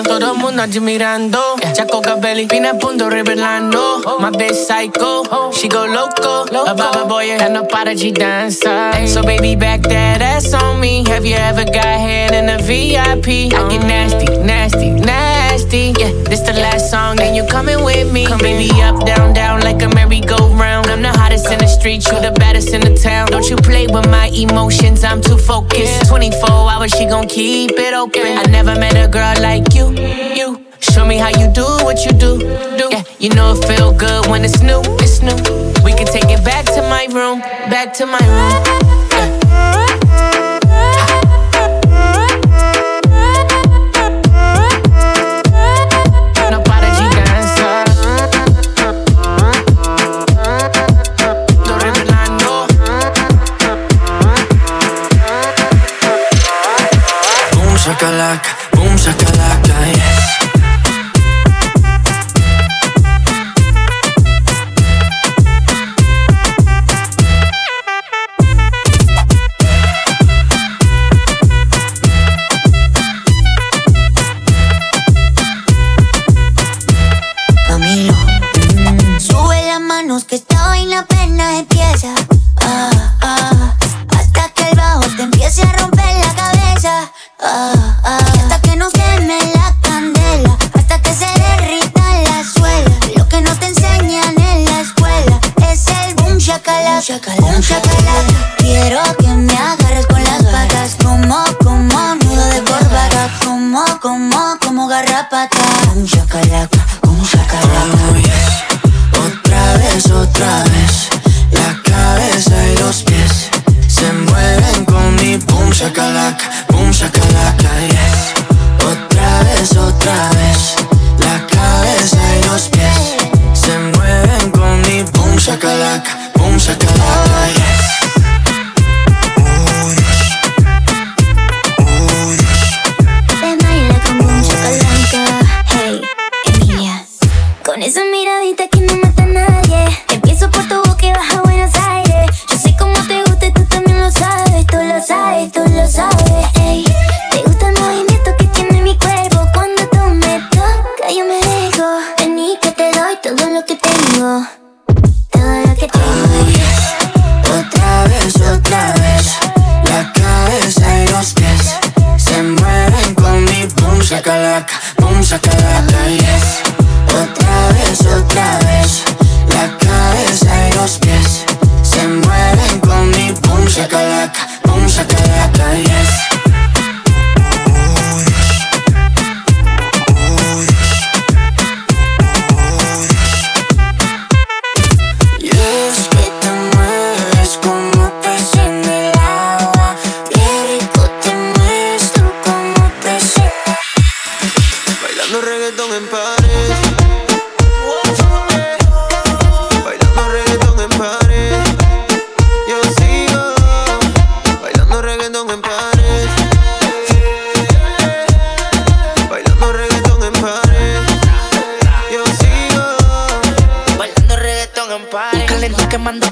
Todo mundo admirando, ya con cabello y pina punto revelando. My bitch psycho, she go loco, a baba boy and no para de dançar. So baby back that ass on me. Have you ever got head in a VIP? I get nasty, nasty, nasty. Yeah, this the last song, then you coming with me. Come baby up, down, down like a merry-go-round. I'm the hottest in the street, you the baddest in the town. Don't you play with my emotions, I'm too focused. 24 hours, she gon' keep it open. I never met a girl like you. You show me how you do what you do, do. Yeah, you know it feel good when it's new, it's new. We can take it back to my room, back to my room. Yeah. shakalaka, boom shakalaka, yes. Otra vez, la cabeza y los pies se mueven con mi boom shakalaka, yes.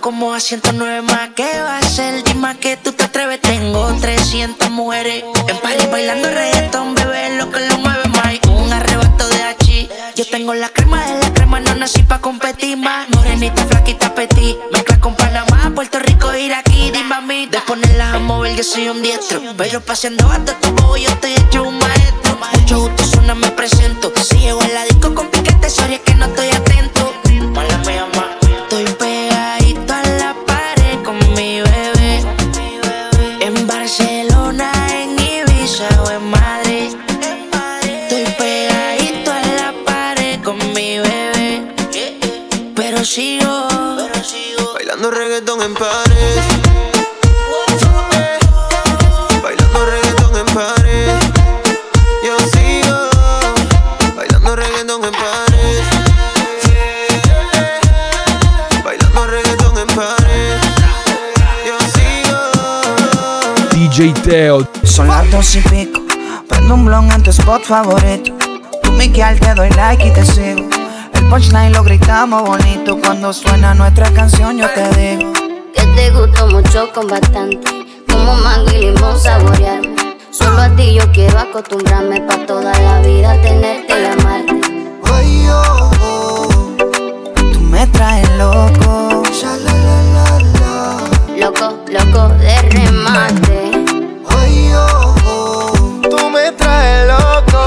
Como a 109 más, ¿qué va a ser? Dime que tú te atreves, tengo 300 mujeres en París bailando reggaetón, bebé, lo que lo mueve más. Un arrebato de hachi, yo tengo la crema de la crema, no nací pa' competir más. Morenita, flaquita, petit, mezcla con Panamá, Puerto Rico, Iraquí, dime a mí. De ponerlas a mover yo soy un diestro, pero paseando hasta tu bobo yo estoy hecho un maestro. Mucho gusto, suena, me presento, si llego a la disco con piquete, sorry, es que no estoy atento. Mala mía, ma, estoy Pero sigo bailando reggaetón en París. DJ Teo. Son las 2:00 y pico, prendo un blon en tu spot favorito. Tú Miquel, te doy like y te sigo. El punchline lo gritamos bonito. Cuando suena nuestra canción yo te digo que te gustó mucho con bastante, como mango y limón saborearme. Solo a ti yo quiero acostumbrarme, pa' toda la vida tenerte y amarte. Oye, oh, oh, tú me traes loco, loco, loco de remate. Oye, oh, oh, tú me traes loco.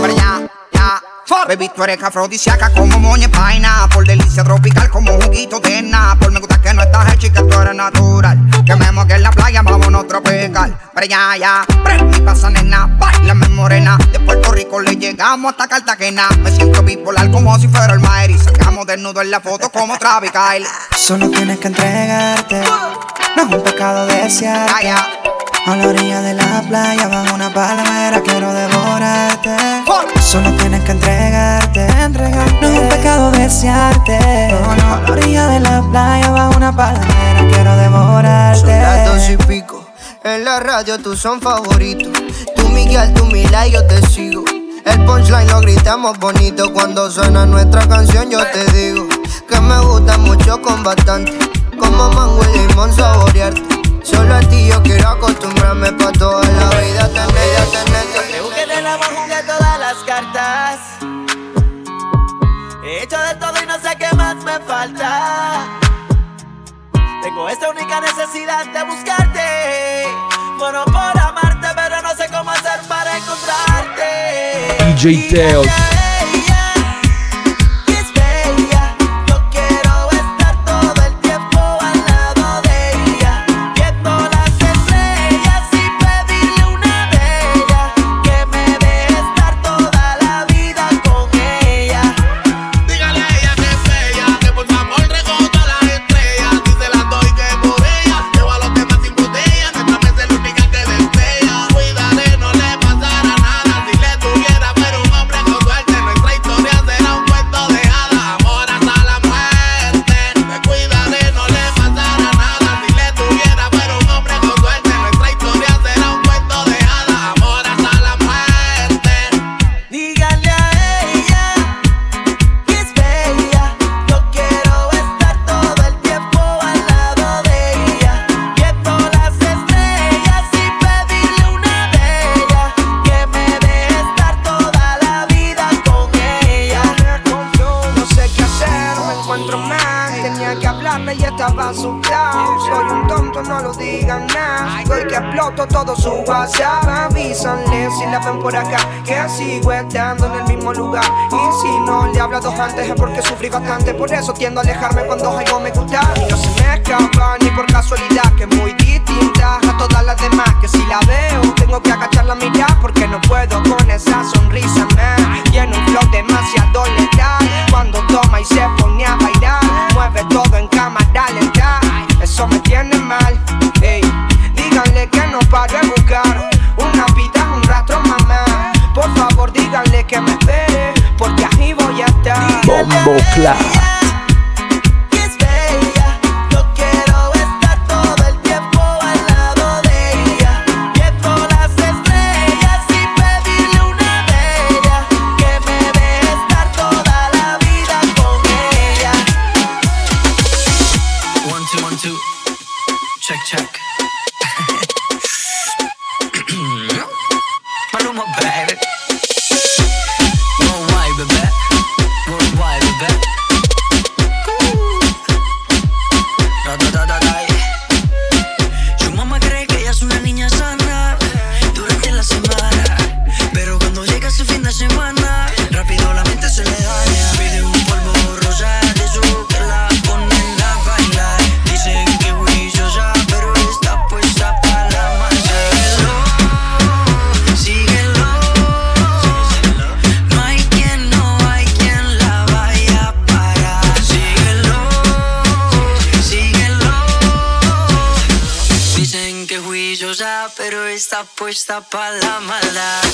Para allá, ya. Baby, tú eres afrodisíaca como moña paina, por delicia tropical como juguito de napol. Me gusta que no estás hecha y que tú eres natural. Que me moque en la playa, vámonos tropical. Para allá, ya. Prende y pasa nena, bailame morena. De Puerto Rico le llegamos hasta Cartagena. Me siento bipolar como si fuera el Mairi. Sacamos desnudo en la foto como Travis Kyle. Solo tienes que entregarte, no es un pecado desearte. A la orilla de la playa, bajo una palmera, quiero devorarte. Solo tienes que entregarte, no es un pecado desearte. A la orilla de la playa, bajo una palmera, quiero devorarte. Son las 2:00 y pico, en la radio tú son favoritos. Tú Miguel, tú Mila y yo te sigo. El punchline lo gritamos bonito. Cuando suena nuestra canción yo te digo que me gusta mucho con bastante, como mango y limón saborearte. Solo a ti yo quiero acostumbrarme, pa' toda la vida tenerte. Creo que del amor jugué todas las cartas, he hecho de todo y no sé qué más me falta. Tengo esta única necesidad de buscarte, bueno por amarte, pero no sé cómo hacer para encontrarte. DJ Teo. mandando todo su WhatsApp. Avísanle si la ven por acá, que sigo estando en el mismo lugar. Y si no le he hablado antes es porque sufrí bastante. Por eso tiendo a alejarme cuando algo me gusta. No se me escapa ni por casualidad, que es muy distinta a todas las demás. Que si la veo tengo que agachar la mirada, porque no puedo con esa sonrisa, man. Tiene un flow demasiado letal, cuando toma y se pone a bailar, mueve todo en cámara lenta. Eso me tiene mal, ey. Díganle que no paro de buscar una vida, un rastro, mamá. Por favor, díganle que me espere, porque ahí voy a estar. Bomboclat. Puesta pa' la maldad.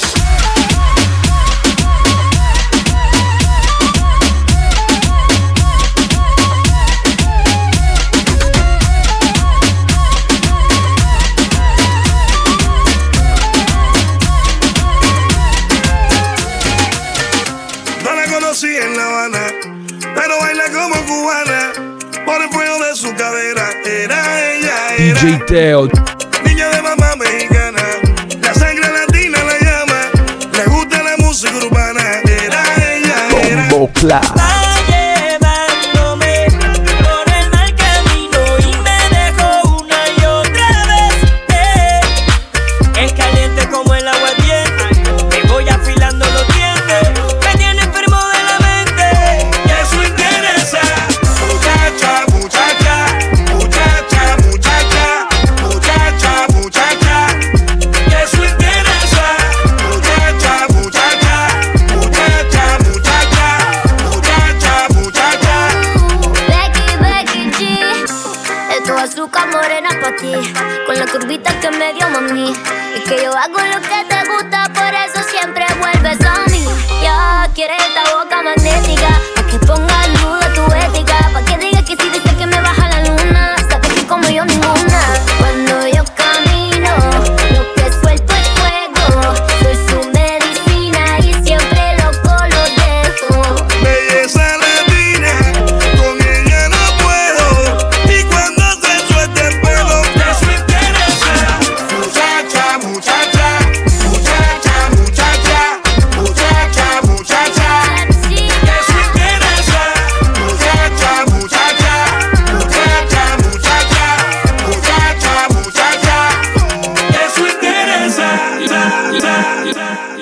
No la conocí en La Habana, pero baila como cubana. Por el fuego de su cadera, era ella, era DJ Teo. Niña de mamá mexicana, la sangre latina la llama, le gusta la música urbana, era ella, era. Bomboclat.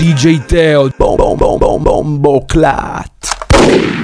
DJ Teo, Bomboclat.